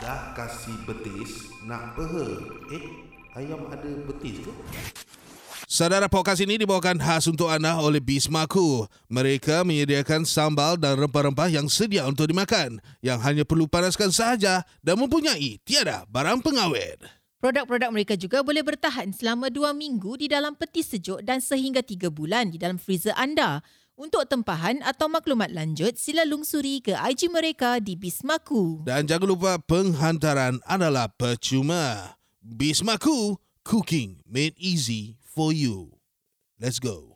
Dah kasih betis, nak peha. Ayam ada betis ke? Saudara, podcast ini dibawakan khas untuk anda oleh BisMaKu. Mereka menyediakan sambal dan rempah-rempah yang sedia untuk dimakan, yang hanya perlu panaskan sahaja dan mempunyai tiada barang pengawet. Produk-produk mereka juga boleh bertahan selama 2 minggu di dalam peti sejuk dan sehingga 3 bulan di dalam freezer anda. Untuk tempahan atau maklumat lanjut, sila lungsuri ke IG mereka di BisMaKu. Dan jangan lupa penghantaran adalah percuma. BisMaKu, cooking made easy for you. Let's go.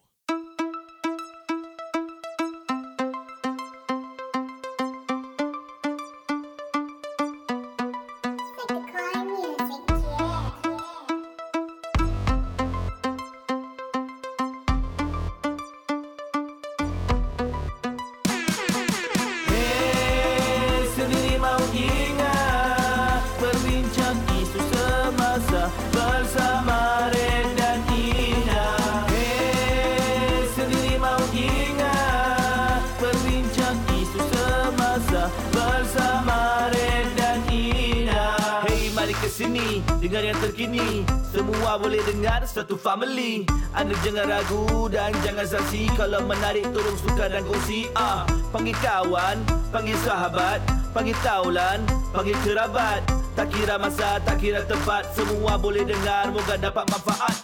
Dengar yang terkini, semua boleh dengar, satu family. Anda jangan ragu dan jangan saksi. Kalau menarik, tolong suka dan kongsi. Panggil kawan, panggil sahabat, panggil taulan, panggil kerabat. Tak kira masa, tak kira tempat, semua boleh dengar, moga dapat manfaat.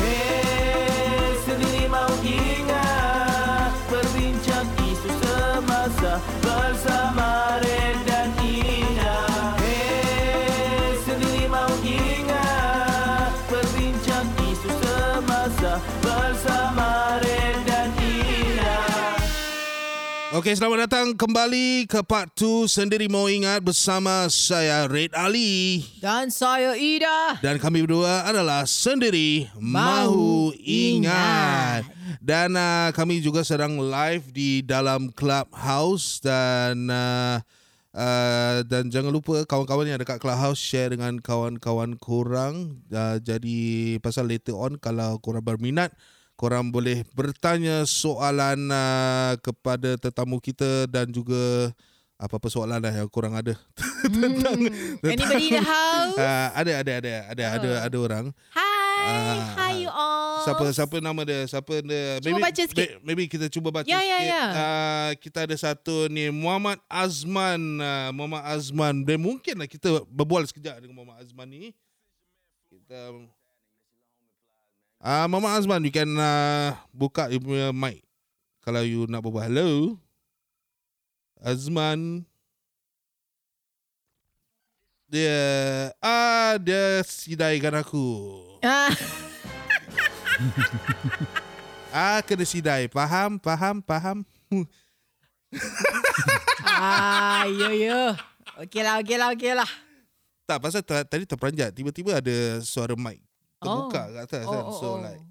Hey, sendiri mahu ingat, berbincang isu semasa bersama Ren dan Ina. Bersama Ren dan Ina. Okey, selamat datang kembali ke part 2 Sendiri Mau Ingat bersama saya Red Ali dan saya Ida, dan kami berdua adalah Sendiri Mahu Ingat. Dan kami juga sedang live di dalam Clubhouse, dan jangan lupa kawan-kawan yang dekat Clubhouse, share dengan kawan-kawan korang. Jadi pasal later on, kalau korang berminat, korang boleh bertanya soalan kepada tetamu kita, dan juga apa-apa soalan lah yang korang ada tentang anybody in the house. Ada orang. Hi you all. Siapa nama dia? Maybe kita cuba baca sikit. Kita ada satu ni, Muhammad Azman. Muhammad Azman, mungkinlah kita berbual sekejap dengan Muhammad Azman ni. Kita Muhammad Azman, you can buka you punya mic kalau you nak berbual. Hello Azman. Dia sidaikan aku. Kena sidai. Faham. Yo. Okeylah. Tak, pasal tadi terperanjat. Tiba-tiba ada suara mic terbuka kat atas. Like,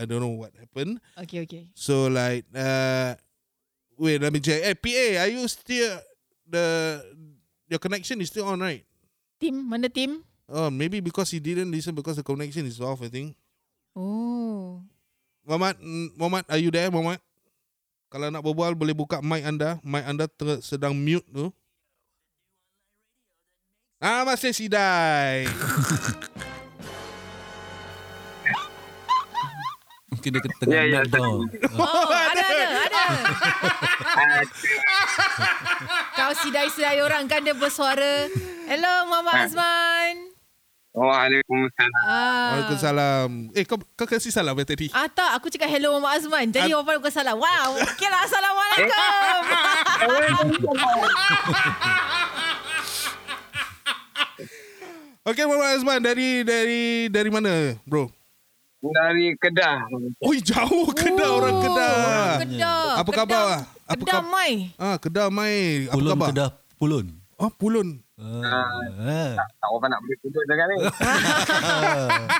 I don't know what happened. Okay. So like, wait, let me check. PA, are you still your connection is still on, right? Tim, mana Tim? Oh, maybe because he didn't listen because the connection is off, I think. Oh. Muhammad, are you there, Muhammad? Kalau nak berbual, boleh buka mic anda. Mic anda sedang mute tu. Masih sidai. Mungkin dia tengah mute tu. Ada. Kau sidai-sidai orang kan, dia bersuara. Hello, Muhammad Azman. Waalaikumsalam. Waalaikumsalam. Kau kasi salam tadi? Tak, aku cakap hello Muhammad Azman. Jadi orang bukan salam. Wow, okeylah, assalamualaikum. Okey, Muhammad Azman, dari mana, bro? Dari Kedah. Oi, jauh Kedah. Orang Kedah. Apa khabar? Kedah Mai. Kedah Mai. Apa khabar? Kedah Pulun. Pulun. Tak orang nak boleh duduk sangat ni.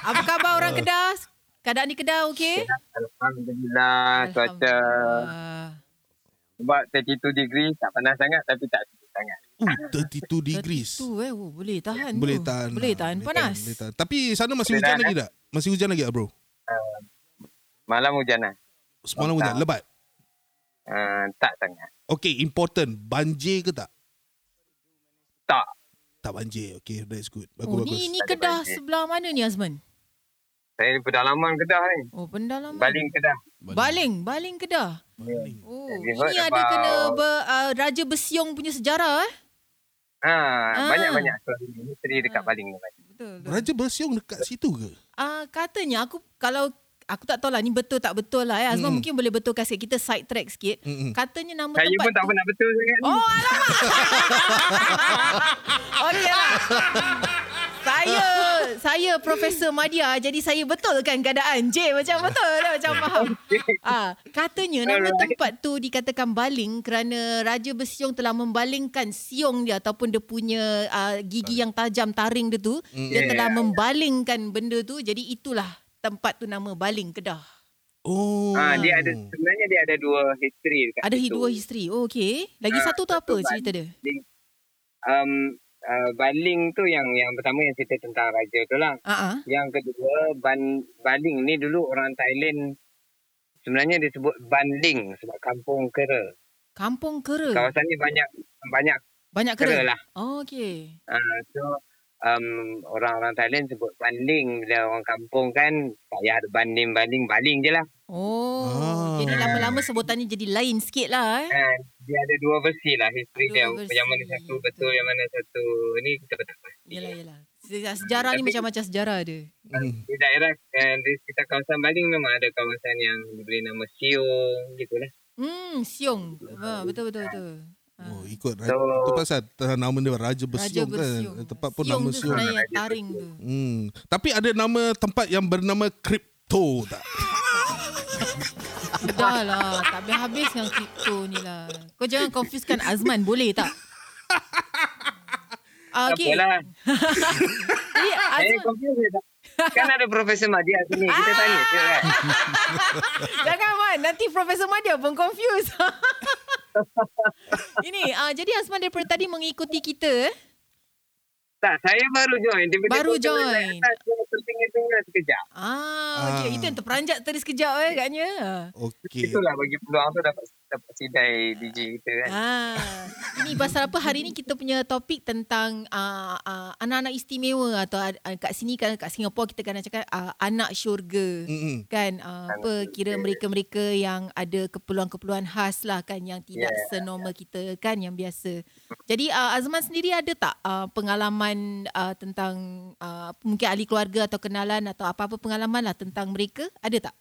Apa khabar orang Kedah? Keadaan di Kedah okey? Alhamdulillah, cuaca sebab 32 degree, tak panas sangat tapi tak sejuk sangat. 32 degrees. Boleh tahan. Boleh tahan panas. Tapi sana masih hujan lagi tak? Masih hujan lagi tak, bro? Malam hujan lah. Semalam hujan lebat? Tak sangat. Okay, important. Banjir ke tak? Tak. Tak banjir. Okay, that's good. Bagus, oh, bagus. Ni Kedah sebelah mana ni, Azman? Saya di pedalaman Kedah ni. Oh, pendalaman. Baling Kedah. Baling Kedah. Baling. Oh, ini ada kena Raja Bersiung punya sejarah eh? Banyak-banyak misteri dekat Baling. Betul. Raja Bersiung dekat situ ke? Katanya aku tak tahu lah ni betul tak betul lah ya. Azman mungkin boleh betulkan sikit. Kita side track sikit. Katanya nama saya tempat. Saya pun tak pernah betul sangat. Oh alah. Okey lah. Saya Profesor Madia, jadi saya betulkan keadaan. Macam betul lah, macam faham. Katanya nama tempat tu dikatakan baling kerana Raja Bersiung telah membalingkan siung dia ataupun dia punya gigi yang tajam, taring dia tu. Dia telah membalingkan benda tu, jadi itulah tempat tu nama Baling Kedah. Oh. Sebenarnya dia ada dua history dekat situ. Ada dua history. Oh, okey. Lagi satu tu apa cerita dia? Baling tu yang pertama yang cerita tentang raja tu lah. Yang kedua Baling ni dulu orang Thailand sebenarnya disebut Baling sebab kampung kera. Kampung kera. Kawasan ni banyak kera lah. Oh, okey. Orang-orang Thailand sebut Baling. Bila orang kampung kan tak payah ada baling je lah. Oh. Jadi lama-lama sebutannya jadi lain sikit lah dia ada dua versi lah history dia. Yang mana satu betul, yang mana satu ni kita tak pasti. Yalah. Sejarah ni macam-macam sejarah dia. Di daerah di sekitar kawasan Baling memang ada kawasan yang diberi nama Siung gitulah. Siung. Betul. Oh, ikut tu pasal nama dia Raja Bersiung kan. Tempat pun Siung nama Siung. Taring tu. Tapi ada nama tempat yang bernama Kripto tak? Dah lah, tak habis dengan kripto ni lah. Kau jangan confusekan Azman, boleh tak? Okay. Takpelah. Saya confuse tak? Kan ada Profesor Madia sini, kita tanya. Jangan Man, nanti Profesor Madia pun confuse. Ini, jadi Azman daripada tadi mengikuti kita. Tak, saya baru join. Baru join. Saya tertinggal sekejap. Okay. Itu yang terperanjat tadi sekejap katnya. Okay. Itulah bagi peluang tu dapat sidai DJ kita kan. Ini pasal apa hari ni kita punya topik tentang anak-anak istimewa atau kat Singapura kita kena cakap anak syurga. Kan kira mereka-mereka yang ada keperluan-keperluan khas lah kan yang tidak senormal kita kan yang biasa. Jadi Azman sendiri ada tak pengalaman tentang mungkin ahli keluarga atau kenalan atau apa-apa pengalaman lah tentang mereka, ada tak?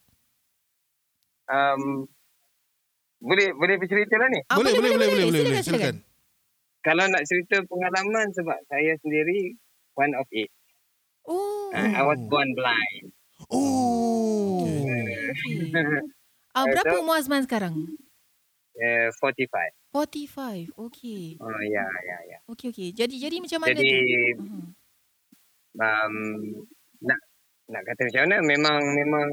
Boleh bercerita lah ni? Boleh, silakan. Kalau nak cerita pengalaman sebab saya sendiri one of eight. Oh. I was born blind. Oh. Berapa umur Azman sekarang? 45. 45, okey. Oh, ya. Okey. Jadi macam mana tu? Nak kata macam mana, memang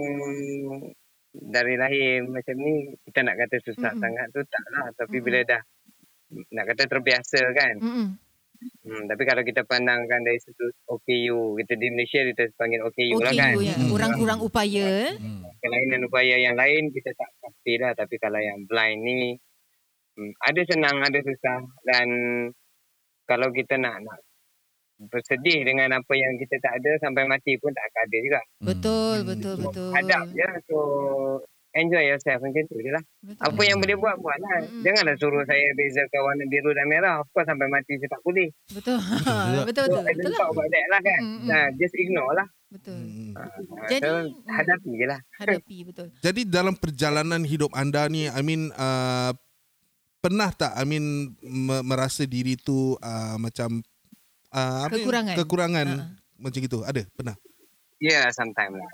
dari lahir macam ni, kita nak kata susah sangat tu taklah. Tapi bila dah, nak kata terbiasa kan. Tapi kalau kita pandangkan dari sudut OKU, kita di Malaysia kita panggil OKU lah kan. OKU, kurang-kurang upaya. Kelainan upaya yang lain, kita tak pastilah. Tapi kalau yang blind ni, ada senang, ada susah. Dan kalau kita nak bersedih dengan apa yang kita tak ada, sampai mati pun tak akan ada juga. Betul. Hadap je. So enjoy yourself macam tu je lah. Apa yang boleh buat lah. Janganlah suruh saya bezakan warna biru dan merah. Of course sampai mati saya tak boleh. Betul. So, I don't talk about that lah kan. Just ignore lah. Betul. Jadi hadapi je lah. Hadapi, betul. Jadi dalam perjalanan hidup anda ni, pernah tak merasa diri tu macam kekurangan macam gitu? Ada? Pernah? Ya, sometimes lah.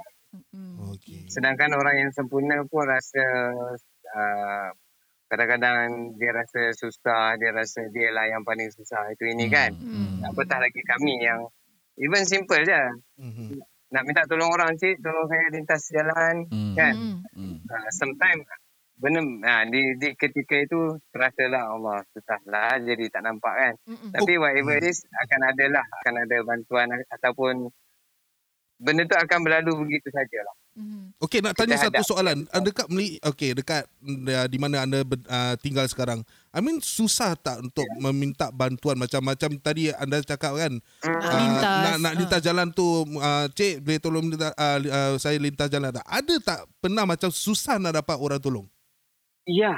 Okay. Sedangkan orang yang sempurna pun rasa kadang-kadang dia rasa susah, dia rasa dia lah yang paling susah itu ini kan. Apatah lagi kami yang even simple je. Nak minta tolong orang, cik, tolong saya lintas jalan kan. Sometimes benar, di ketika itu terasalah Allah susahlah jadi tak nampak kan. Tapi whatever it is, akan ada bantuan ataupun benda tu akan berlalu begitu sajalah. Okey, nak tanya satu soalan. Dekat di mana anda tinggal sekarang, I mean, susah tak untuk meminta bantuan? Macam tadi anda cakap kan, nak lintas jalan tu, cik boleh tolong saya lintas jalan tak? Ada tak pernah macam susah nak dapat orang tolong? Ya,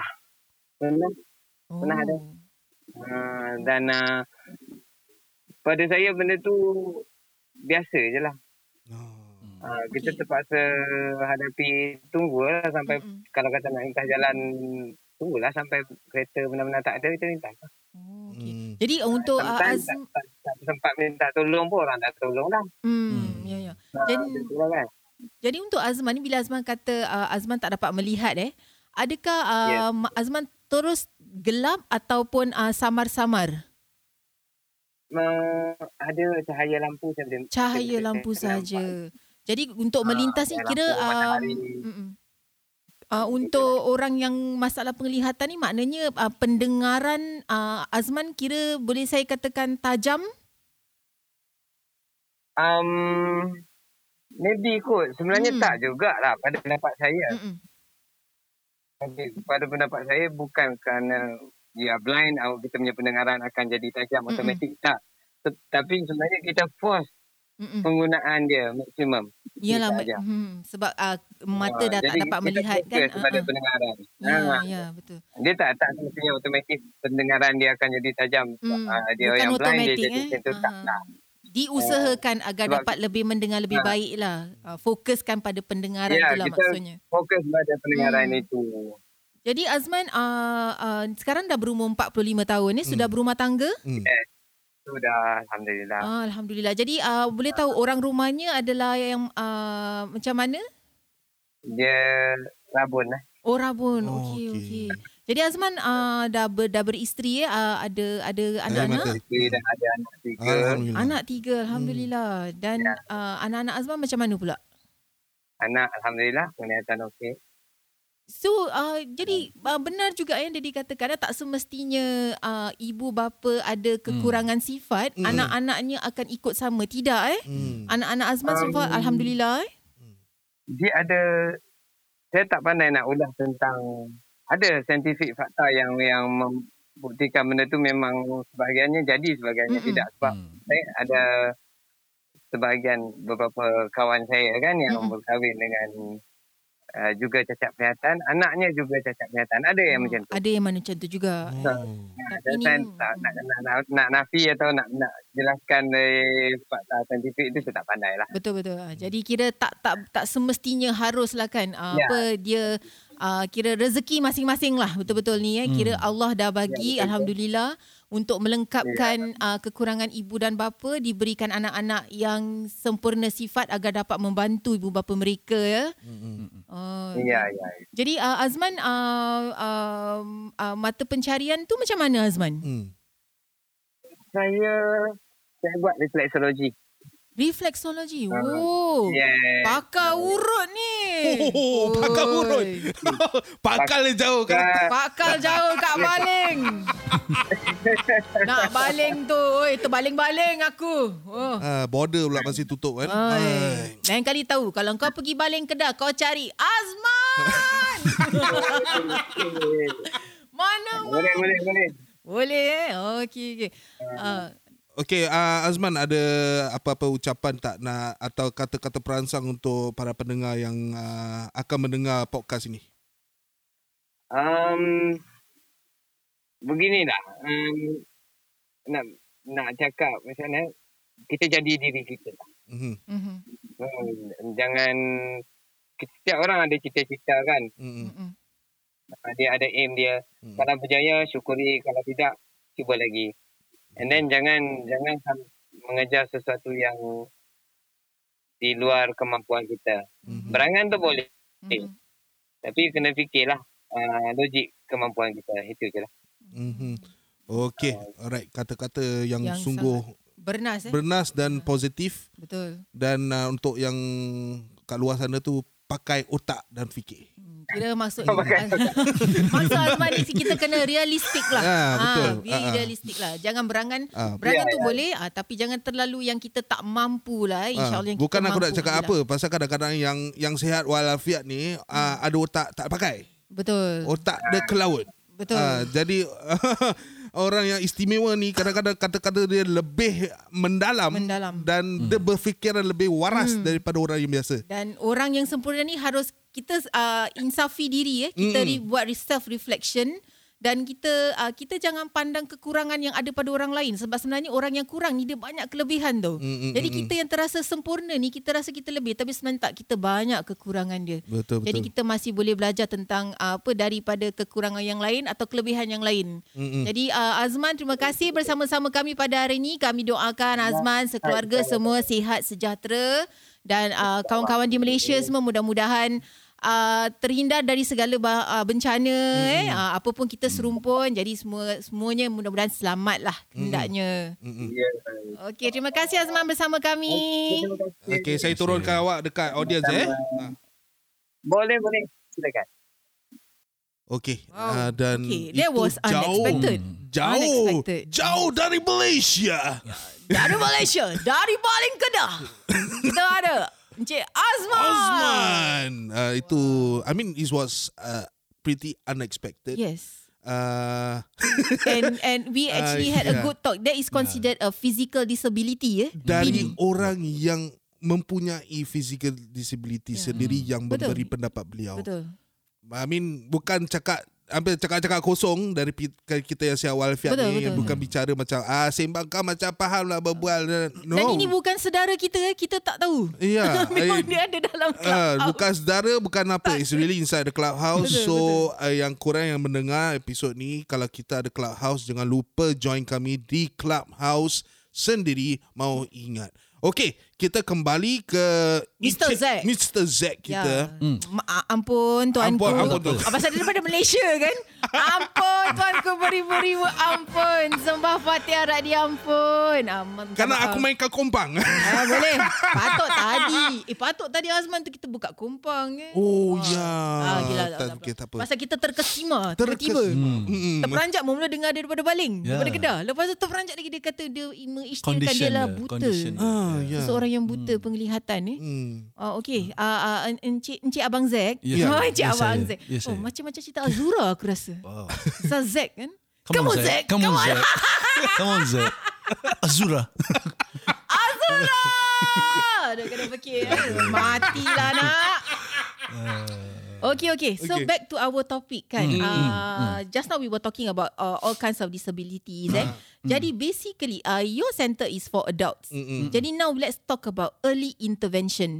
pernah ada. Dan pada saya benda tu biasa je lah. Kita terpaksa hadapi, tunggulah sampai kalau kata nak lintas jalan, tunggulah sampai kereta benar-benar tak ada, kita lintas. Jadi untuk Azman sempat minta tolong pun orang tak tolong lah. Ya. Jadi untuk Azman ni, bila Azman kata Azman tak dapat melihat, adakah Azman terus gelap ataupun samar-samar? Ada cahaya lampu saja. Cahaya lampu saja. Jadi untuk melintas ni kira untuk orang yang masalah penglihatan ni, maknanya pendengaran Azman kira boleh saya katakan tajam? Maybe kot. Sebenarnya tak jugalah pada pendapat saya. Pada pendapat saya bukan kerana dia blind kita punya pendengaran akan jadi tajam automatik, tak. Tapi sebenarnya kita force penggunaan dia maksimum. Yalah, sebab mata dah tak dapat melihat kan. Jadi kita fokus pada pendengaran. Ya, betul. Dia tak mestinya otomatik pendengaran dia akan jadi tajam. Dia bukan yang blind dia jadi macam tu, tak. Diusahakan agar dapat lebih mendengar lebih baiklah. Fokuskan pada pendengaran itulah maksudnya. Fokus pada pendengaran itu. Jadi Azman sekarang dah berumur 45 tahun ni, sudah berumah tangga? Sudah, alhamdulillah. Alhamdulillah. Jadi boleh tahu orang rumahnya adalah yang macam mana? Dia Rabun lah. Oh, Rabun. Okey. Jadi Azman dah beristeri, ada anak-anak? Ada anak 3. Anak 3, alhamdulillah. Dan anak-anak Azman macam mana pula? Anak alhamdulillah penglihatan okey. So jadi benar juga yang dia dikatakan, tak semestinya ibu bapa ada kekurangan sifat, anak-anaknya akan ikut sama. Tidak anak-anak Azman semua alhamdulillah dia ada. Saya tak pandai nak ulas tentang ada saintifik fakta yang membuktikan benda tu memang sebahagiannya jadi, sebahagiannya tidak. Sebab saya ada sebahagian beberapa kawan saya kan yang berkahwin dengan juga cacat penglihatan, anaknya juga cacat penglihatan. Ada yang macam tu. Ada yang macam tu juga. Nak nafi atau nak jelaskan dari fakta saintifik itu saya tak pandai lah. Betul. Jadi kira tak semestinya haruslah kan dia kira rezeki masing-masing lah, betul-betul ni kira Allah dah bagi alhamdulillah untuk melengkapkan kekurangan ibu dan bapa, diberikan anak-anak yang sempurna sifat agar dapat membantu ibu bapa mereka. Jadi Azman mata pencarian tu macam mana Azman? Saya buat refleksologi. Refleksologi. Pakar urut ni. Pakar urut. Pakar jauh kat Baling. Nak baling tu. Terbaling-baling aku. Border pula masih tutup kan. Lain kali tahu, kalau kau pergi Baling Kedah, kau cari Azman. Mana Boleh. Okey. Okey, Azman ada apa-apa ucapan tak nak atau kata-kata perangsang untuk para pendengar yang akan mendengar podcast ini? Beginilah. Nak cakap macam mana, kita jadi diri kita. Jangan, setiap orang ada cita-cita kan. Dia ada aim dia. Kalau berjaya, syukuri. Kalau tidak, cuba lagi. And then jangan mengejar sesuatu yang di luar kemampuan kita. Berangan tu boleh. Tapi kena fikirlah logik kemampuan kita. Itu je lah. Okey. Alright. Kata-kata yang sungguh bernas dan positif. Betul. Dan untuk yang kat luar sana tu, pakai otak dan fikir. Kira maksud maksud Azman ni kita kena realistik lah. Realistik lah. Jangan berangan. Berangan tu boleh, tapi jangan terlalu yang kita tak mampu lah. InsyaAllah yang kita mampu. Bukan aku nak cakap apa lah. Pasal kadang-kadang yang sihat walafiat ni ada otak tak pakai. Betul. Otak dia kelawat. Betul. Jadi orang yang istimewa ni kadang-kadang kata-kata dia lebih mendalam. Dan dia berfikiran lebih waras daripada orang yang biasa. Dan orang yang sempurna ni harus kita insafi diri. Kita buat self-reflection. Dan kita jangan pandang kekurangan yang ada pada orang lain. Sebab sebenarnya orang yang kurang ni dia banyak kelebihan tu. Jadi kita yang terasa sempurna ni, kita rasa kita lebih. Tapi sebenarnya tak, kita banyak kekurangan dia. Betul. Jadi kita masih boleh belajar tentang daripada kekurangan yang lain atau kelebihan yang lain. Jadi Azman, terima kasih bersama-sama kami pada hari ini. Kami doakan Azman, sekeluarga semua sihat, sejahtera. Dan kawan-kawan di Malaysia semua mudah-mudahan terhindar dari segala bencana, apa pun kita serumpun. Jadi semuanya mudah-mudahan selamat lah hendaknya. Okey, terima kasih Azman bersama kami. Okey, saya turunkan awak dekat audience. Boleh silakan. Okey, dan that was unexpected. Jauh dari Malaysia. Dari Baling, Kedah. Kita ada Encik Azman. Itu, I mean, it was pretty unexpected. Yes. And we actually had a good talk. That is considered a physical disability. Dari orang yang mempunyai physical disability sendiri yang memberi pendapat beliau. Betul. I mean, bukan cakap kosong dari kita yang sihat walafiat ni, betul, bukan bicara macam sembangkan macam fahamlah berbual. No. Dan ini bukan saudara kita tak tahu. Yeah, memang dia ada dalam Clubhouse. Bukan saudara, bukan apa. It's really inside the Clubhouse. Betul. Yang korang yang mendengar episod ni, kalau kita ada Clubhouse, jangan lupa join kami di Clubhouse sendiri. Mau ingat. Okey, kita kembali ke Mr. Zack kita. Ampun tuanku. Apa pasal daripada Malaysia kan? Ampun tuanku, beribu-ribu ampun. Sembah Fatihah Radhi ampun. Kerana aku mainkan kompang. Boleh. Patut tadi Azman tu kita buka kompang kan. Oh ya. Gila, pasal kita terkesima. Terperanjat mula dengar dia daripada Baling. Daripada Kedah. Lepas tu terperanjat lagi, dia kata dia mengisytiharkan dia lah buta. Seorang yang buta penglihatan ni. Okey, Encik Abang Zack. Zack. Yes, macam-macam cerita Azura aku rasa. Wow. Pasal Zack kan? Come on Zack. Azura. Dah kena fikir. Matilah nak. Okay. So back to our topic kan. Just now we were talking about all kinds of disabilities. Jadi basically your center is for adults. Jadi now let's talk about early intervention.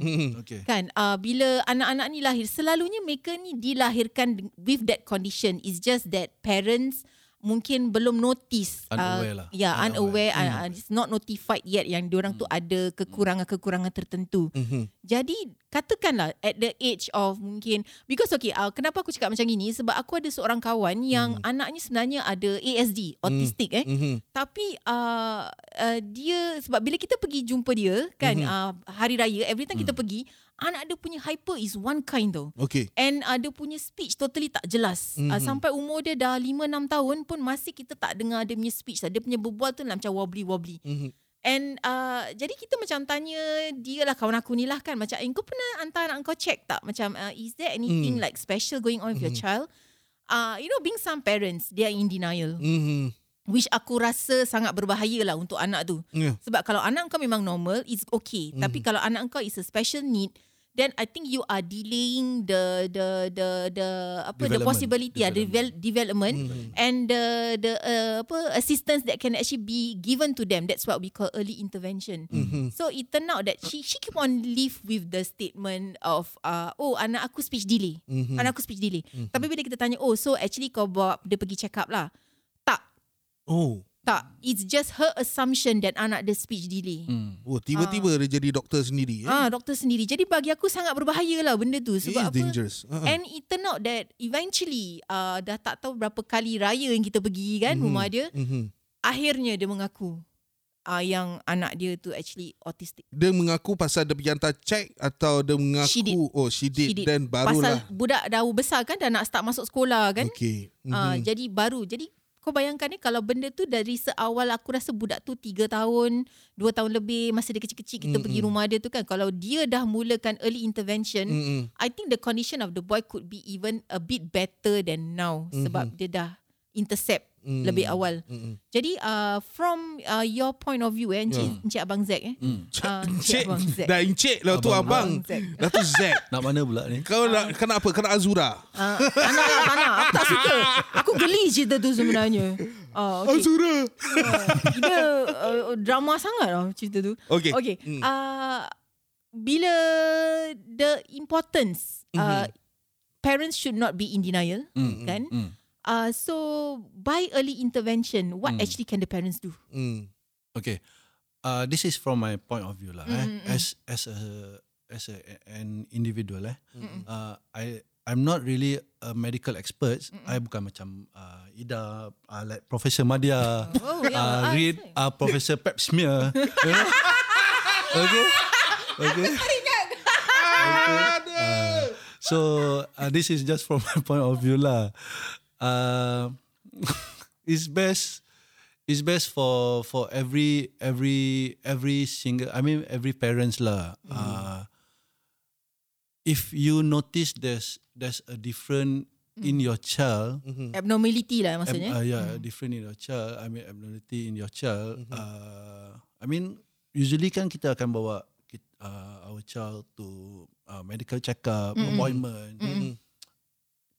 Kan, bila anak-anak ni lahir, selalunya mereka ni dilahirkan with that condition. It's just that parents mungkin belum notice. Unaware lah. Unaware. It's not notified yet yang diorang tu ada kekurangan-kekurangan tertentu. Jadi, katakanlah at the age of mungkin, because kenapa aku cakap macam gini? Sebab aku ada seorang kawan yang anaknya sebenarnya ada ASD, autistic. Tapi, dia, sebab bila kita pergi jumpa dia, kan, hari raya, every time kita pergi, anak dia punya hyper is one kind though. Okay. And dia punya speech totally tak jelas. Sampai umur dia dah 5-6 tahun pun masih kita tak dengar dia punya speech. Dia punya berbual tu macam wobbly-wobbly. And jadi kita macam tanya dia lah, kawan aku ni lah kan. Macam, kau pernah hantar anak kau check tak? Macam, is there anything like special going on with your child? You know, being some parents, they are in denial. Which aku rasa sangat berbahaya lah untuk anak tu. Sebab kalau anak kau memang normal, it's okay. Tapi kalau anak kau is a special need, then I think you are delaying the possibility, development and the assistance that can actually be given to them. That's what we call early intervention. So it turned out that she keep on live with the statement of anak aku speech delay. Tapi bila kita tanya, so actually kau bawa dia pergi check up lah. Tak, it's just her assumption that anak dia speech delay. Tiba-tiba dia jadi doktor sendiri. Doktor sendiri. Jadi bagi aku sangat berbahaya lah benda tu. Sebab it is dangerous. And it turned out that eventually dah tak tahu berapa kali raya yang kita pergi kan rumah dia. Akhirnya dia mengaku, yang anak dia tu actually autistic. Dia mengaku pasal dia pergi hantar cek atau dia mengaku she did. Then barulah pasal budak dah besar kan, dah nak start masuk sekolah kan. Okay. Jadi baru. Jadi kau bayangkan ni kalau benda tu dari seawal aku rasa budak tu 3 tahun, 2 tahun lebih masa dia kecil-kecil kita pergi rumah dia tu kan. Kalau dia dah mulakan early intervention, I think the condition of the boy could be even a bit better than now sebab dia dah intercept lebih awal. Jadi from your point of view Encik Abang Zack Encik Abang Zack. Dah Encik lah tu Abang dah tu Zack. Nak mana pula ni? Kau nak kena apa? Kena Azura? Anak lah mana? Aku tak suka. Aku geli cerita tu sebenarnya. Okay. Azura dia drama sangat lah cerita tu. Okay. Bila the importance parents should not be in denial kan? So by early intervention, what actually can the parents do? Okay, this is from my point of view lah. As an individual, I'm not really a medical expert. I bukan macam Ida, like Professor Madia, read Professor Pap smear. Okay. So this is just from my point of view lah. It's best for every single, I mean every parents lah. If you notice there's a different in your child, abnormality lah maksudnya. Different in your child. I mean abnormality in your child. I mean usually kan kita akan bawa our child to medical check-up, appointment.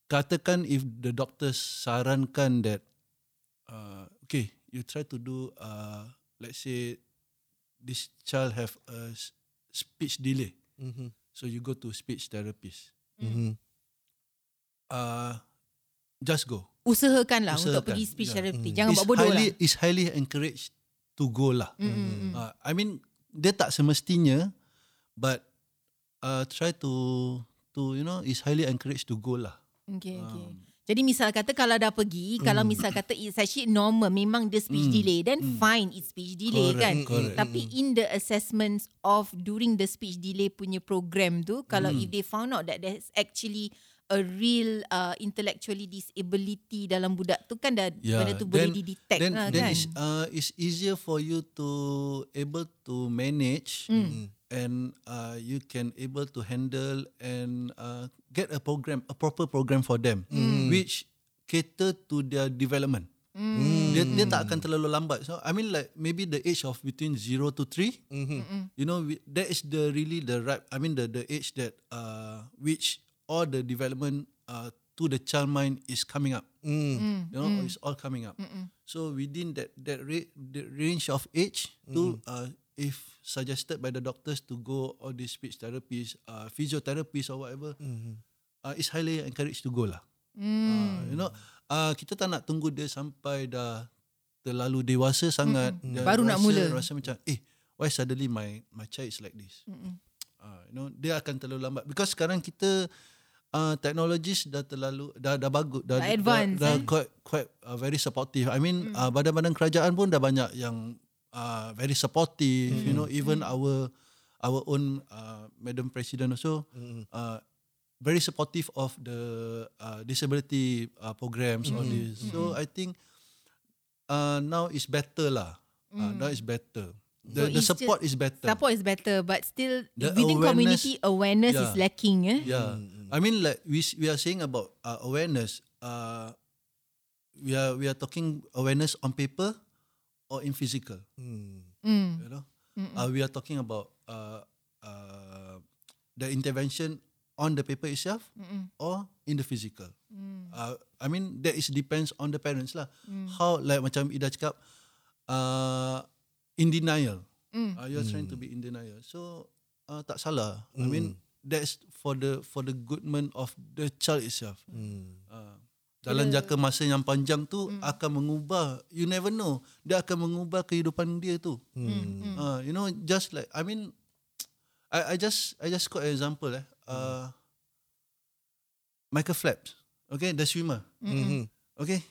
Katakan if the doctor sarankan that okay, you try to do let's say this child have a speech delay, so you go to speech therapist. Just go. Usahakan. Untuk pergi speech therapy. Jangan buat bodoh lah. It's highly encouraged to go lah. I mean dia tak semestinya, but try to you know, it's highly encouraged to go lah. Okay. Jadi misal kata kalau dah pergi, kalau misal kata it's actually normal, memang dia speech delay, then fine, it's speech delay kan. Correct. Tapi in the assessments of during the speech delay punya program tu, kalau if they found out that there's actually a real intellectually disability dalam budak tu kan, dah benda tu boleh didetect lah kan. Then it's easier for you to able to manage and you can able to handle and get a proper program for them which cater to their development. Dia tak akan terlalu lambat. So I mean like maybe the age of between 0 to 3, you know, that is the really the right, I mean the age that which all the development to the child mind is coming up. You know, it's all coming up. So within that range of age to if suggested by the doctors to go all these speech therapies, physiotherapies or whatever, it's highly encouraged to go lah. You know, kita tak nak tunggu dia sampai dah terlalu dewasa sangat. Baru nak mula. Rasa macam, why suddenly my child is like this? You know, dia akan terlalu lambat. Because sekarang kita technologies dah terlalu, dah bagus, dah advanced. Dah quite very supportive. I mean, badan-badan kerajaan pun dah banyak yang very supportive, you know, even our own Madam President also very supportive of the disability programs on this. So I think now is better lah. Now is better. The support is better. Support is better, but still the within community awareness is lacking. I mean, like we are saying about awareness. We are talking awareness on paper. Or in physical, you know, we are talking about the intervention on the paper itself or in the physical. I mean, that is depends on the parents lah. How like macam Ida cakap, in denial. You're trying to be in denial. So tak salah. I mean, that's for the goodman of the child itself. Jalan jangka masa yang panjang tu akan mengubah, you never know, dia akan mengubah kehidupan dia tu. You know, just like, I mean, I just quote an example. Michael Phelps, okay, the swimmer. Okay,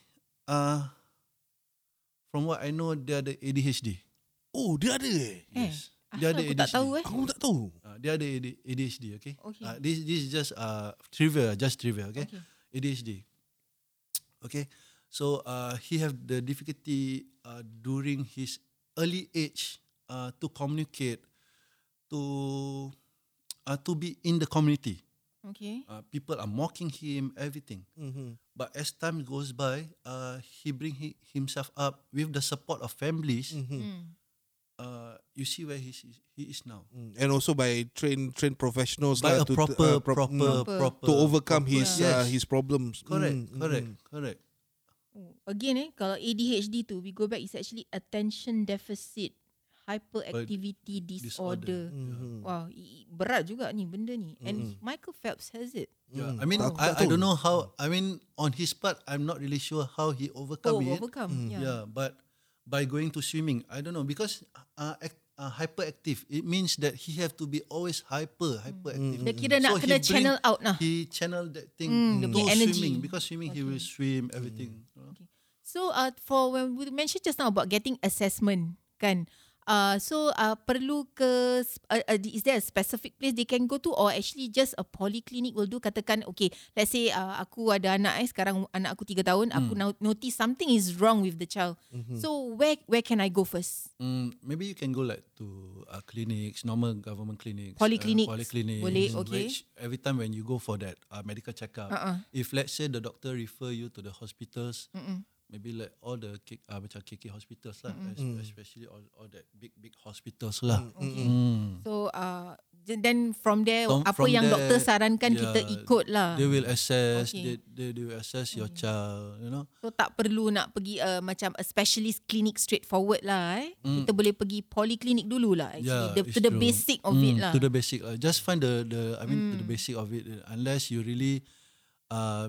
from what I know, dia ada ADHD. Oh, dia ada eh? Yes. Dia ada ADHD. Aku tak tahu. Dia ada ADHD, okay? Okay. This is just trivia, okay? ADHD. Okay. So, he have the difficulty during his early age to communicate, to be in the community. Okay. People are mocking him, everything. Mm-hmm. But as time goes by, he bring himself up with the support of families. Mm-hmm. Mm. You see where he is now, and also by trained professionals by a proper to overcome his problems. Correct. Again, kalau ADHD tu, we go back. It's actually attention deficit hyperactivity disorder. Mm-hmm. Wow, berat juga ni benda ni. And Michael Phelps has it. Yeah, I mean, I don't know how. I mean, on his part, I'm not really sure how he overcome it. But by going to swimming, I don't know, because hyperactive, it means that he have to be always hyperactive. Dia kira nak kena channel out lah. He channel that thing to swimming, because swimming he will swim everything. Okay. So for when we mentioned just now about getting assessment, kan? So perlu ke is there a specific place they can go to, or actually just a polyclinic will do? Katakan okay, let's say aku ada anak sekarang, anak aku 3 tahun, aku notice something is wrong with the child. Mm-hmm. So where can I go first? Maybe you can go like to clinics, normal government clinics, polyclinics. Boleh, okay. Which every time when you go for that medical checkup, if let's say the doctor refer you to the hospitals, maybe like all the macam KK hospitals lah, especially all that big hospitals lah. Okay. So then from there, doktor sarankan kita ikut lah. They will assess, okay. they will assess your child, you know. So tak perlu nak pergi macam a specialist clinic straightforward lah. Kita boleh pergi polyclinic dulu lah. Actually, the basic of it lah. To the basic, just find to the basic of it, unless you really. You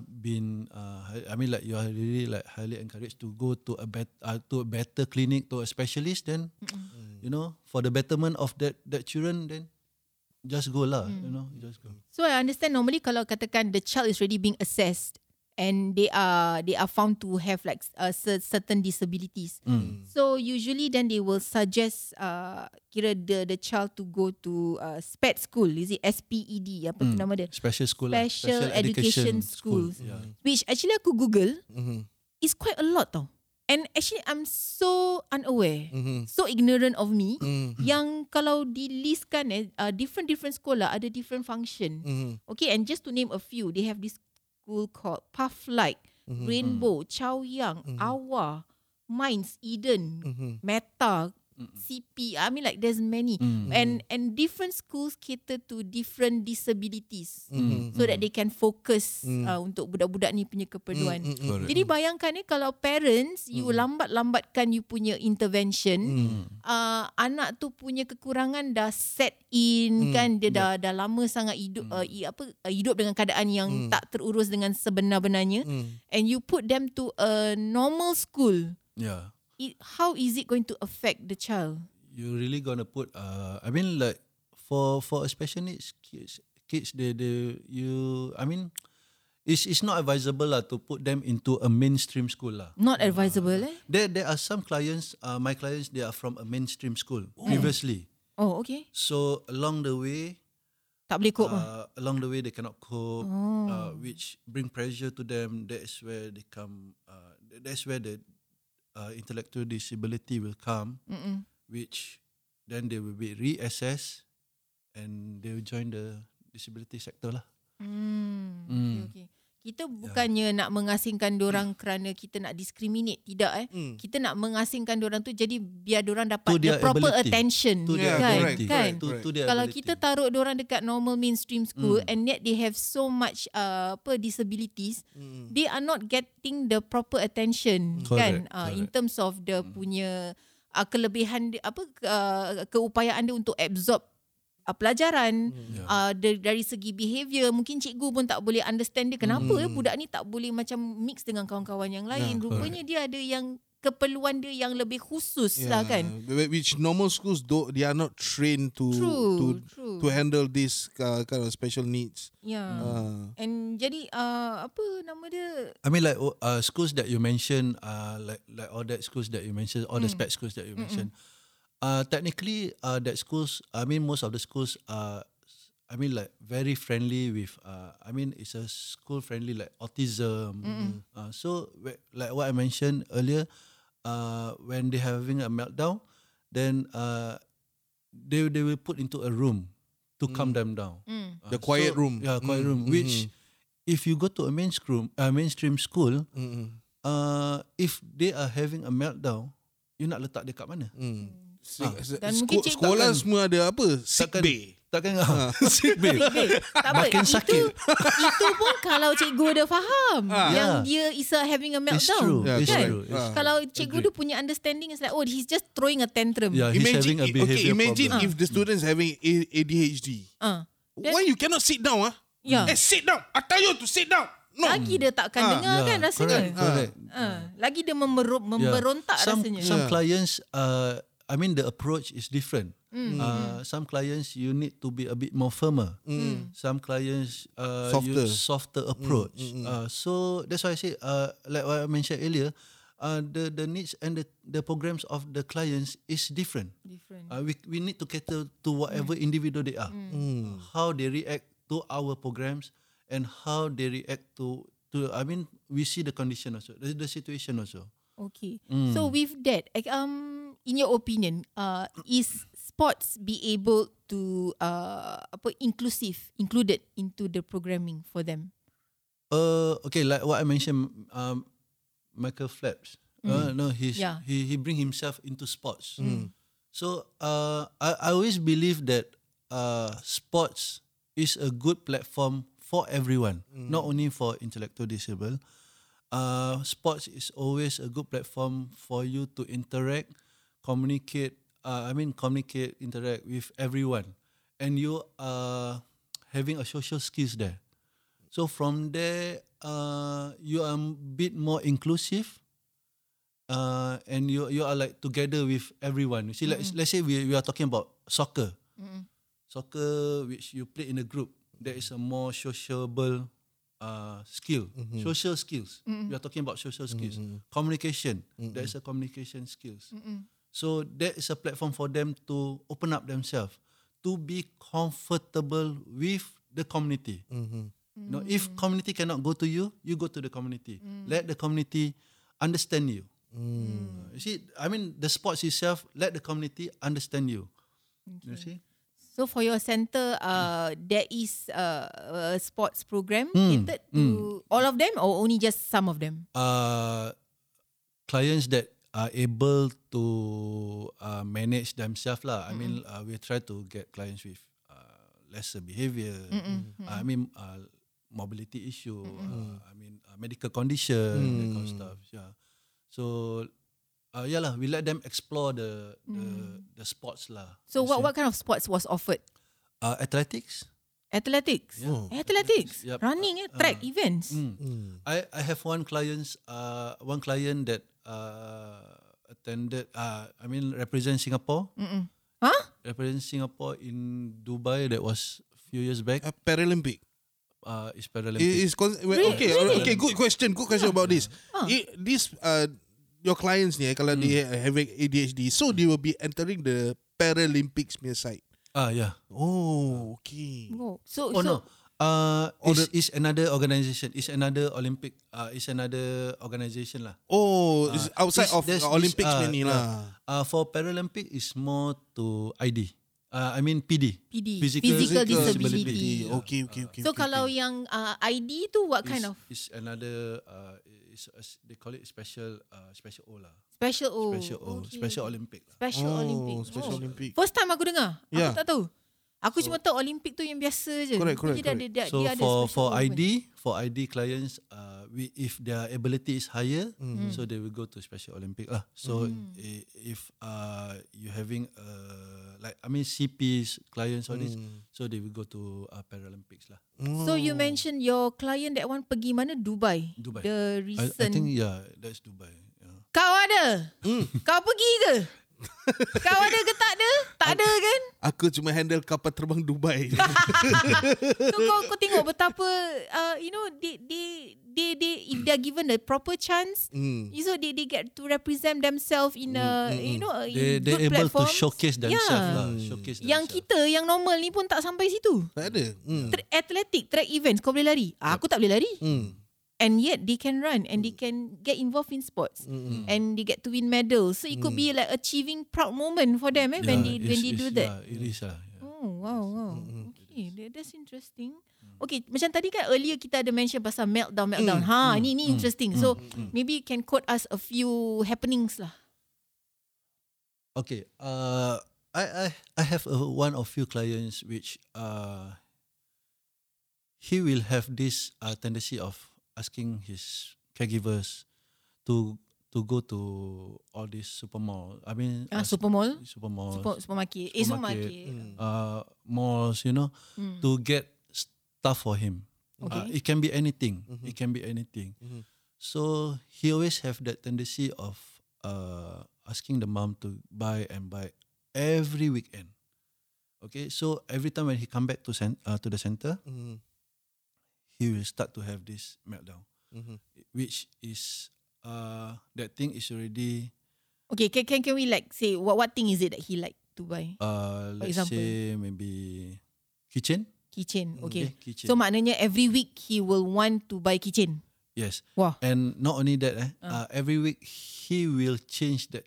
are really like highly encouraged to go to a better clinic, to a specialist. Then, you know, for the betterment of that children, then just go lah. You know, just go. So I understand normally kalau katakan the child is already being assessed and they are found to have like certain disabilities. So usually then they will suggest kira the child to go to SPED school. Is it SPED? Apa nama dia? Special Education Schools. Yeah. Which actually aku Google, it's quite a lot tau. And actually I'm so unaware, so ignorant of me. Yang kalau dilistkan different sekolah ada different function. Okay, and just to name a few, they have this school called Pathlight, Rainbow, Chaoyang, Awar, Mines, Eden, Meta, CP. I mean, like there's many, and different schools cater to different disabilities, so that they can focus untuk budak-budak ni punya keperluan. Jadi bayangkan kalau parents you lambatkan you punya intervention, anak tu punya kekurangan dah set in, kan? Dia dah lama sangat hidup hidup dengan keadaan yang tak terurus dengan sebenar-benarnya, and you put them to a normal school. Yeah. How is it going to affect the child? You're really gonna put for special needs kids, it's not advisable lah to put them into a mainstream school lah. Not advisable . There are some clients, my clients, they are from a mainstream school previously. Oh, okay. So along the way, tak boleh cope. Along the way they cannot cope, which bring pressure to them. That's where they come. That's where the intellectual disability will come, which then they will be reassessed and they will join the disability sector lah. Okay. Kita bukannya nak mengasingkan dorang kerana kita nak discriminate, tidak. Kita nak mengasingkan dorang tu, jadi biar dorang dapat the proper ability. Attention to their kalau ability. Kita taruh dorang dekat normal mainstream school, and yet they have so much disabilities, they are not getting the proper attention, kan? Correct. In terms of the punya kelebihan keupayaan dia untuk absorb pelajaran, dari segi behavior mungkin cikgu pun tak boleh understand dia kenapa budak ni tak boleh macam mix dengan kawan-kawan yang lain. Rupanya dia ada yang keperluan dia yang lebih khusus lah, kan, which normal schools they are not trained to handle this kind of special needs. And jadi apa nama dia, I mean like schools that you mentioned, like all that schools that you mentioned, all the SPED schools that you mentioned, Technically, that schools, I mean, most of the schools are, I mean, like very friendly with, I mean, it's a school friendly, like autism. Mm-hmm. So, like what I mentioned earlier, when they're having a meltdown, then they will put into a room to calm them down. Mm. The quiet room. Yeah, quiet room. Which, if you go to a mainstream school, if they are having a meltdown, you nak letak dia kat mana? Sekolah semua ada apa? Sick bay. Takkan sick bay. Makin sakit. Itu pun kalau cikgu dia faham yang dia is having a meltdown. It's true. Kalau cikgu dia punya understanding, it's like, oh, he's just throwing a tantrum. Yeah, he's having a behavior problem. Imagine if the students having ADHD. Why you cannot sit down? Sit down. I tell you to sit down. No. Lagi dia takkan dengar kan rasanya. Correct. Lagi dia memberontak rasanya. Some clients, I mean the approach is different. Some clients you need to be a bit more firmer. Some clients use softer approach. So that's why I say, like what I mentioned earlier, the needs and the programs of the clients is different. We need to cater to whatever individual they are. How they react to our programs and how they react to I mean, we see the condition also, the situation also. Okay. So with that, in your opinion, is sports be able to included into the programming for them? Okay, like what I mentioned, Michael Phelps. He bring himself into sports. So I always believe that sports is a good platform for everyone, not only for intellectual disabled. Sports is always a good platform for you to interact, communicate, interact with everyone. And you are having a social skills there. So from there, you are a bit more inclusive, and you are like together with everyone. You see, let's say we are talking about soccer. Soccer, which you play in a group. There is a more sociable skill. Social skills. We are talking about social skills. Communication. There is a communication skills. So that is a platform for them to open up themselves, to be comfortable with the community. You know, if community cannot go to you, you go to the community. Let the community understand you. You see, I mean, the sports itself, let the community understand you. Okay. You see? So for your centre, there is a sports program catered to all of them or only just some of them? Clients that are able to manage themselves lah. I mean, we try to get clients with lesser behaviour. I mean, mobility issue. I mean, medical condition, that kind of stuff. Yeah. So. We let them explore the sports lah. So what kind of sports was offered? Athletics. Yeah. Oh. Athletics. Yep. Running, track events. I have one client that attended. I mean, represent Singapore. Represent Singapore in Dubai. That was a few years back. Paralympic. It's Paralympic. Okay. Good question about this. Your clients ni, kalau dia having ADHD, so they will be entering the Paralympics site. Yeah. Oh, okay. Oh, so no. It's another organisation. It's another Olympic. It's another organisation lah. Oh, it's outside of Olympics ni lah. For Paralympic, it's more to ID. I mean PD. Physical disability. Okay. So kalau yang ID tu, what kind of? It's another. They call it Special O lah. Special O. Special O. Okay. Special Olympic lah. Special Olympic. First time aku dengar. Yeah. Aku tak tahu. Aku cuma tahu Olympic tu yang biasa je. Correct. Dia ada for ID, clients, if their ability is higher, so they will go to Special Olympic lah. So if you having CPs, clients on this, so they will go to Paralympics lah. Oh. So you mentioned your client that one pergi mana? Dubai. The recent I think that's Dubai. Yeah. Kau ada? Kau pergi ke? Kau ada ke tak ada? Tak ada kan? Aku cuma handle kapal terbang Dubai. So kau tengok betapa you know, they if they are given the proper chance, so they get to represent themselves in a you know, in good platform. They able to showcase themselves lah. Showcase themselves. Yang kita yang normal ni pun tak sampai situ. Tak ada. Athletic track events kau boleh lari. Aku tak boleh lari. And yet they can run and they can get involved in sports and they get to win medals. So it could be like achieving proud moment for them when they do that. Yeah, it is lah. Yeah. Oh wow. Okay, that's interesting. Okay, macam tadi kan earlier kita ada mention pasal meltdown. Ni interesting. So maybe you can quote us a few happenings lah. Okay, I have one of few clients which he will have this tendency of asking his caregivers to go to all these supermall. I mean, supermall, supermarket, malls. You know, to get stuff for him. Okay. It can be anything. It can be anything. So he always have that tendency of asking the mom to buy every weekend. Okay, so every time when he come back to the center. He will start to have this meltdown, which is that thing is already. Okay, can we like say what thing is it that he like to buy? Let's say maybe kitchen. Okay. Kitchen. So maknanya every week he will want to buy kitchen. Yes. Wow. And not only that, every week he will change that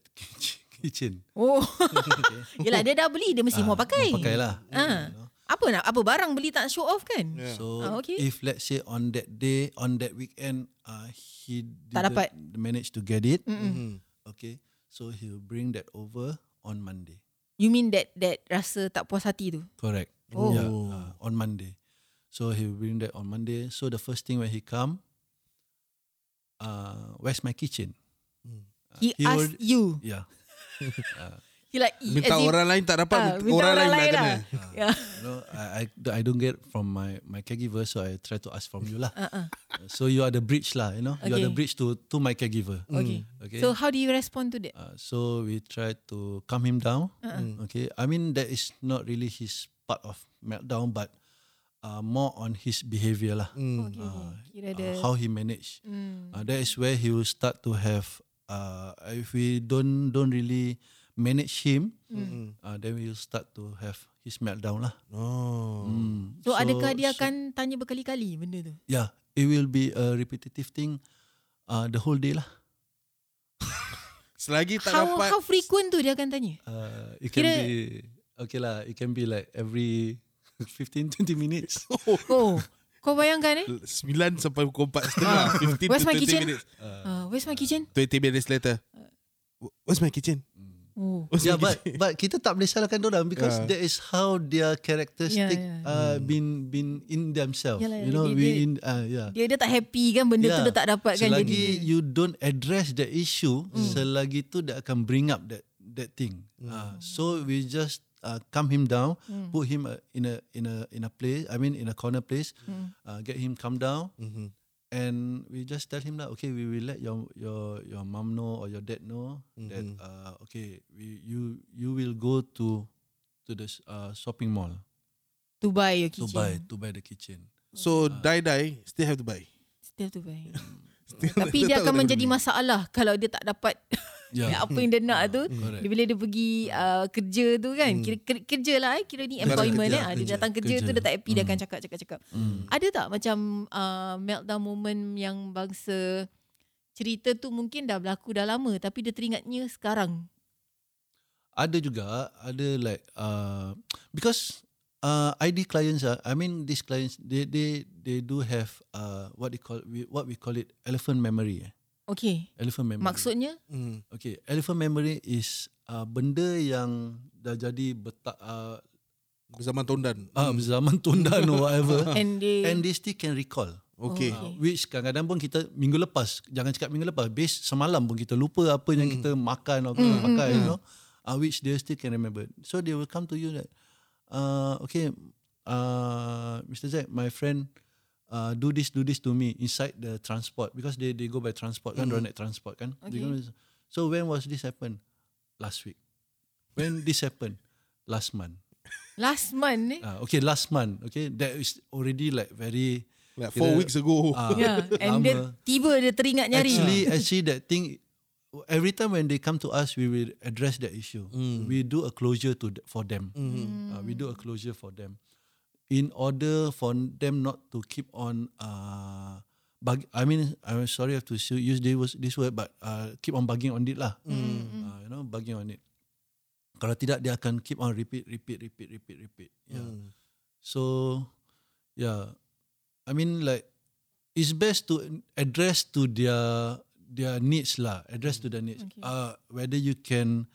kitchen. Oh, okay. Yelah, dia dah beli, dia mesti mau pakai. Mau pakai lah. You know? Apa barang beli tak show off kan? Yeah. So okay. If let's say on that day, on that weekend, he didn't manage to get it. Okay, so he'll bring that over on Monday. You mean that rasa tak puas hati tu? Correct. Oh, yeah, on Monday. So he'll bring that on Monday. So the first thing when he come, where's my kitchen? He asked you. Yeah. He like minta orang lain tak dapat, orang lain lah kena. You know, I don't get from my caregiver, so I try to ask from you lah. So you are the bridge lah, you know. Okay. You are the bridge to my caregiver. Okay. So how do you respond to that? So we try to calm him down. Okay. I mean that is not really his part of meltdown, but more on his behavior lah. How he manage. That is where he will start to have. If we don't really manage him, then we'll start to have his meltdown lah. So adakah dia akan tanya berkali-kali benda tu? Yeah, it will be a repetitive thing the whole day lah. Selagi tak dapat. How frequent tu dia akan tanya? It can be okay lah. It can be like every 15-20 minutes. Kau bayangkan 9 sampai pukul 4:30 15 to 20 minutes. Where's my kitchen? 20 minutes later, where's my kitchen? Yeah, but kita tak boleh salahkan dorang because that is how their characteristic been in themselves. Yalah, you know, dia tak happy kan benda tu dia tak dapat kan. Selagi you don't address that issue, selagi tu dia akan bring up that thing. So we just calm him down, put him in a place. I mean in a corner place, get him calm down. And we just tell him that okay, we will let your mom know or your dad know that okay, you will go to the shopping mall to buy your kitchen. To buy the kitchen. So die still have to buy. Tapi dia akan menjadi masalah kalau dia tak dapat apa yang dia nak tu. Bila dia pergi kerja tu kan, kerja lah, kira ni employment lah. Dia datang kerja tu dia tak happy, dia akan cakap. Ada tak macam meltdown moment yang bangsa cerita tu mungkin dah berlaku dah lama tapi dia teringatnya sekarang? Ada juga, ada like because ID clients are, I mean these clients they do have what we call it elephant memory. Okay. Elephant memory. Maksudnya? Okay, elephant memory is benda yang dah jadi betak zaman tundan or whatever. And they still can recall. Okay. Which kadang-kadang pun kita minggu lepas, jangan cakap minggu lepas, semalam pun kita lupa apa yang kita makan atau kita pakai, you know. Which they still can remember. So they will come to you that okay, Mr. Zack, my friend do this to me inside the transport because they go by transport kan, transport kan. Okay. So when was this happen? Last week. When this happened? Last month. Last month, eh? Okay, last month. Okay, that is already like very... Like 4 weeks ago. Yeah, and then tiba dia teringat nyari. Actually, that thing, every time when they come to us, we will address that issue. Mm. We do a closure for them. Mm. We do a closure for them. In order for them not to keep on... I'm sorry I have to use this word, but keep on bugging on it lah. Mm. Bugging on it. Kalau tidak, dia akan keep on repeat. Yeah. Mm. So, yeah. It's best to address to their needs lah. Address to their needs. Okay. Whether you can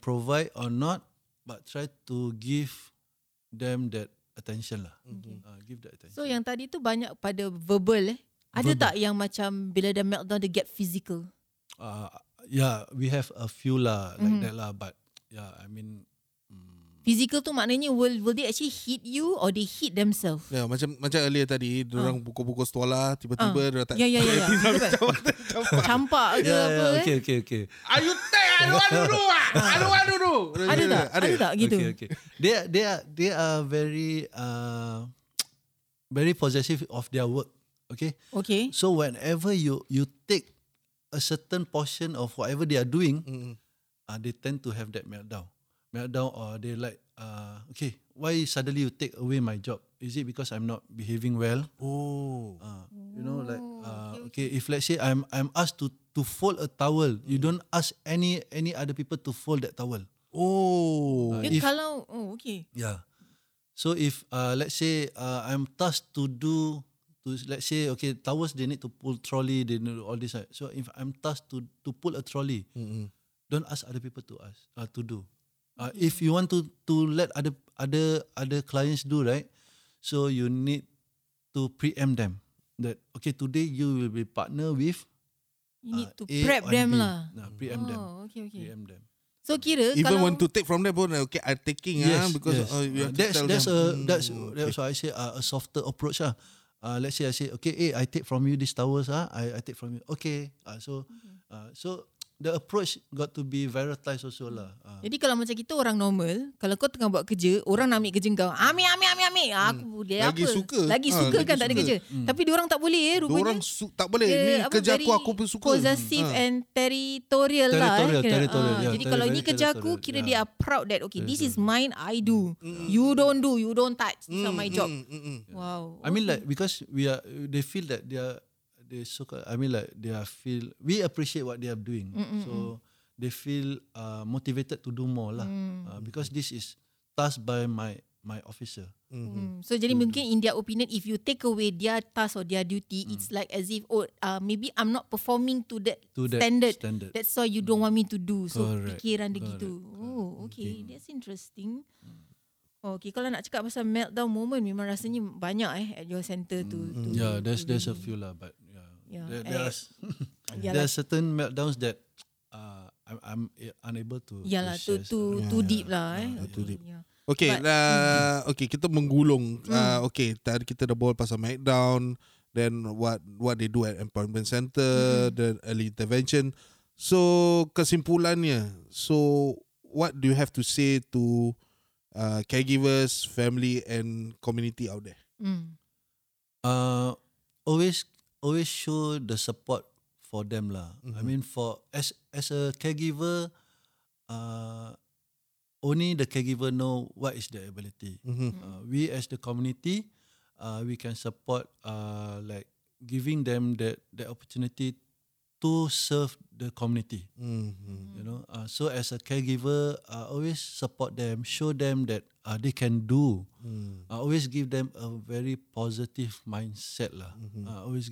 provide or not, but try to give them that attention lah. Okay. Give that attention. So yang tadi tu banyak pada verbal. Ada verbal. Tak yang macam bila dia meltdown dia get physical? Yeah, we have a few lah like that lah. But yeah, physical tu maknanya will they actually hit you or they hit themselves? Ya, yeah, macam earlier tadi, diorang pukul-pukul setuala, tiba-tiba dia tak. Ya. Campak ke apa? Okay. Aduh. Ada tak gitu? Okay. They are very very possessive of their work. Okay. So whenever you take a certain portion of whatever they are doing, they tend to have that meltdown. Or they like, why suddenly you take away my job? Is it because I'm not behaving well? Oh, if let's say I'm asked to fold a towel, you don't ask any other people to fold that towel. Oh, yeah. So if let's say I'm tasked to towels they need to pull trolley, they need all this. So if I'm tasked to pull a trolley, don't ask other people to ask to do. If you want to let other clients do, right, so you need to preempt them that today you will be partner with. You need to prep them lah. Preempt them. Okay. Preempt them. So kira even want to take from them, okay, I'm taking because yes. You have to tell them. That's why I say a softer approach lah. Let's say I say I take from you these towels I take from you so. The approach got to be varietized also lah. Jadi kalau macam kita orang normal, kalau kau tengah buat kerja, orang nak ambil kerja kau. Ambil. Aku boleh lagi apa? Suka. Lagi suka kan tak ada kerja. Tapi diorang tak boleh rupanya. Diorang tak boleh. Ni kerja aku pun suka. Possessive and territorial lah. Jadi kalau ini kerja aku, kira dia are proud that, this is mine, I do. You don't do, you don't touch. This is my job. Wow. Because they feel that they are, they feel we appreciate what they are doing, so they feel motivated to do more lah, because this is tasked by my officer. So jadi mungkin in their opinion, if you take away their task or their duty, it's like as if maybe I'm not performing to that standard. That's why you don't want me to do. So correct. Pikiran dia gitu. Oh, okay, that's interesting. Okay, kalau nak cakap pasal meltdown moment, memang rasanya banyak at your center to there's a few lah, but there are certain meltdowns that I'm unable to. Yalah, too deep lah. Too deep. Yeah. Okay, but, okay, kita menggulung. Okay, tadi kita dah berbual pasal meltdown, then what they do at employment center, the early intervention. So kesimpulannya, what do you have to say to caregivers, family and community out there? Always show the support for them lah. For as a caregiver, only the caregiver know what is their ability. We as the community, we can support giving them that opportunity to serve the community. So as a caregiver, always support them, show them that they can do. Always give them a very positive mindset lah. Which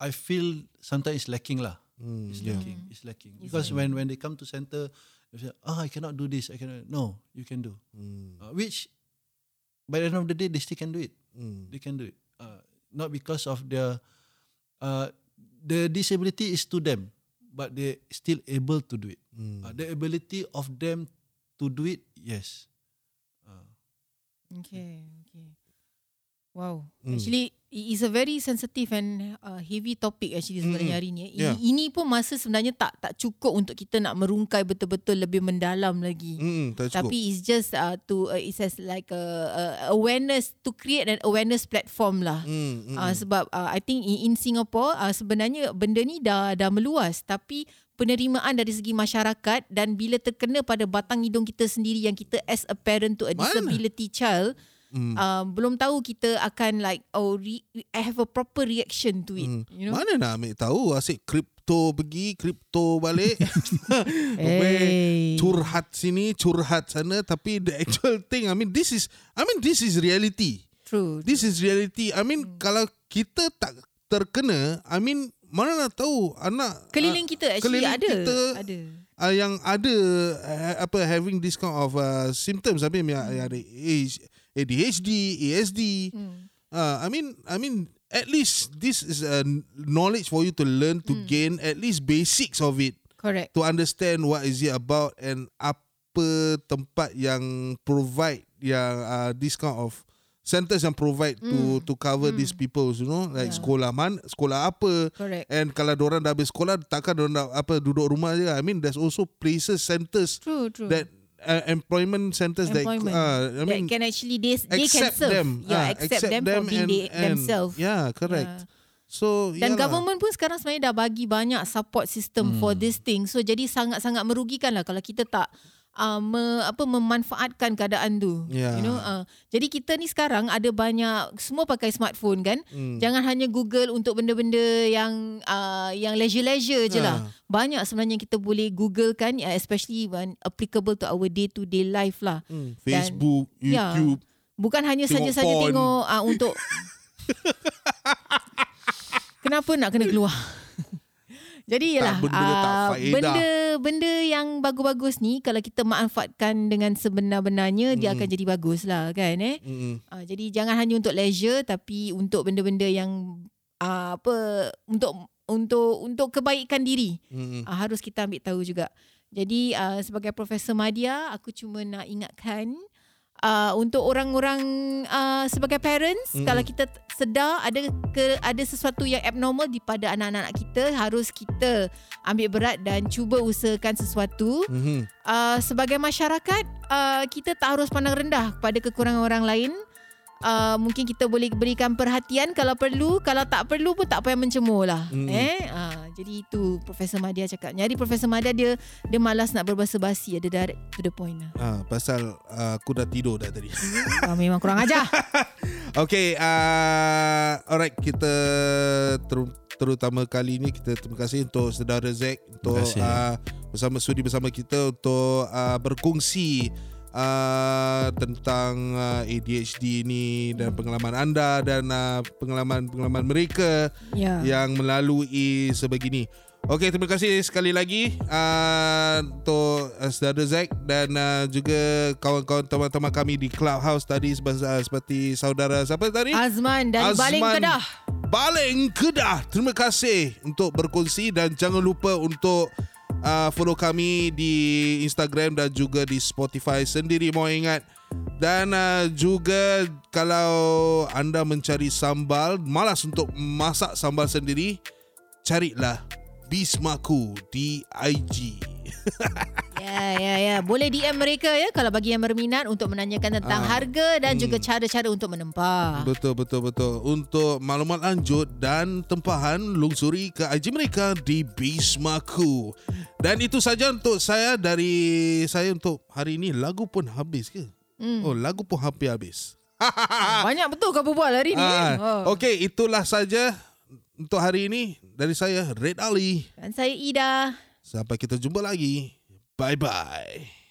I feel sometimes is lacking lah. It's lacking. Because when they come to center, they say, I cannot do this. No, you can do. Which by the end of the day, they still can do it. They can do it. Not because of their disability is to them, but they still able to do it. The ability of them to do it, yes. Okay. Wow. Actually, It is a very sensitive and heavy topic actually sebenarnya hari ni. Yeah. Ini pun masa sebenarnya tak cukup untuk kita nak merungkai betul-betul lebih mendalam lagi. Tapi it's just it's as like a awareness, to create an awareness platform lah. Sebab I think in Singapore sebenarnya benda ni dah meluas, tapi penerimaan dari segi masyarakat, dan bila terkena pada batang hidung kita sendiri yang kita as a parent to a disability child, belum tahu kita akan like have a proper reaction to it. You know? Mana nak ambil tahu, asyik kripto pergi, kripto balik. Hey. Curhat sini, curhat sana, tapi the actual thing, I mean this is reality. True. This is reality. I mean kalau kita tak terkena, I mean mana nak tahu anak keliling kita actually keliling kita ada. Yang ada having this kind of symptoms, I mean yang ada ADHD, ASD. I mean, at least this is a knowledge for you to learn, to gain at least basics of it. Correct. To understand what is it about and apa tempat yang provide yang this kind of centers yang provide to cover these people, you know, like sekolah apa. Correct. And kalau diorang dah habis sekolah, takkan diorang dah duduk rumah je. I mean, there's also places, centers that employment centers that can actually they can serve them, accept them for being themselves. Yeah, correct. So, dan government pun sekarang sebenarnya dah bagi banyak support system for this thing. So jadi sangat-sangat merugikan lah kalau kita tak memanfaatkan keadaan tu. Yeah. You know, jadi kita ni sekarang ada banyak, semua pakai smartphone kan. Jangan hanya Google untuk benda-benda yang leisure-leisure je lah. Banyak sebenarnya kita boleh Google kan, especially when applicable to our day-to-day life lah. Facebook, dan, YouTube. Bukan hanya saja-saja tengok untuk kenapa nak kena keluar? Jadi ialah benda yang bagus-bagus ni kalau kita manfaatkan dengan sebenar-benarnya, dia akan jadi bagus lah kan. Jadi jangan hanya untuk leisure, tapi untuk benda-benda yang untuk kebaikan diri, harus kita ambil tahu juga. Jadi sebagai Profesor Madia, aku cuma nak ingatkan untuk orang-orang sebagai parents, kalau kita sedar ada sesuatu yang abnormal di pada anak-anak kita, harus kita ambil berat dan cuba usahakan sesuatu. Sebagai masyarakat, kita tak harus pandang rendah kepada kekurangan orang lain. Mungkin kita boleh berikan perhatian kalau perlu, kalau tak perlu pun tak payah mencemooh lah. Jadi itu Profesor Madia cakap. Jadi Profesor Madia dia malas nak berbasa-basi, dia direct to the point lah. Pasal aku dah tidur dah tadi. Memang kurang ajar. Okay, alright, kita terutama kali ni kita terima kasih untuk saudara Zack untuk bersama kita untuk berkongsi tentang ADHD ni dan pengalaman anda dan pengalaman mereka yang melalui sebegini. Okey, terima kasih sekali lagi untuk saudara Zack dan juga kawan-kawan teman-teman kami di Clubhouse tadi, seperti saudara siapa tadi? Azman dan Baling Kedah. Terima kasih untuk berkongsi dan jangan lupa untuk follow kami di Instagram dan juga di Spotify sendiri, mau ingat. Dan juga kalau anda mencari sambal, malas untuk masak sambal sendiri, carilah BisMaKu di IG. Ya. Boleh DM mereka ya kalau bagi yang berminat untuk menanyakan tentang harga dan juga cara-cara untuk menempah. Betul. Untuk maklumat lanjut dan tempahan, lungsuri ke IG mereka di BisMaKu. Dan itu saja untuk saya untuk hari ini. Lagu pun habis ke? Oh, lagu pun hampir habis. Banyak betul kau berbual hari ni. Okey, itulah saja untuk hari ini dari saya Red Ali dan saya Ida. Sampai kita jumpa lagi. Bye-bye.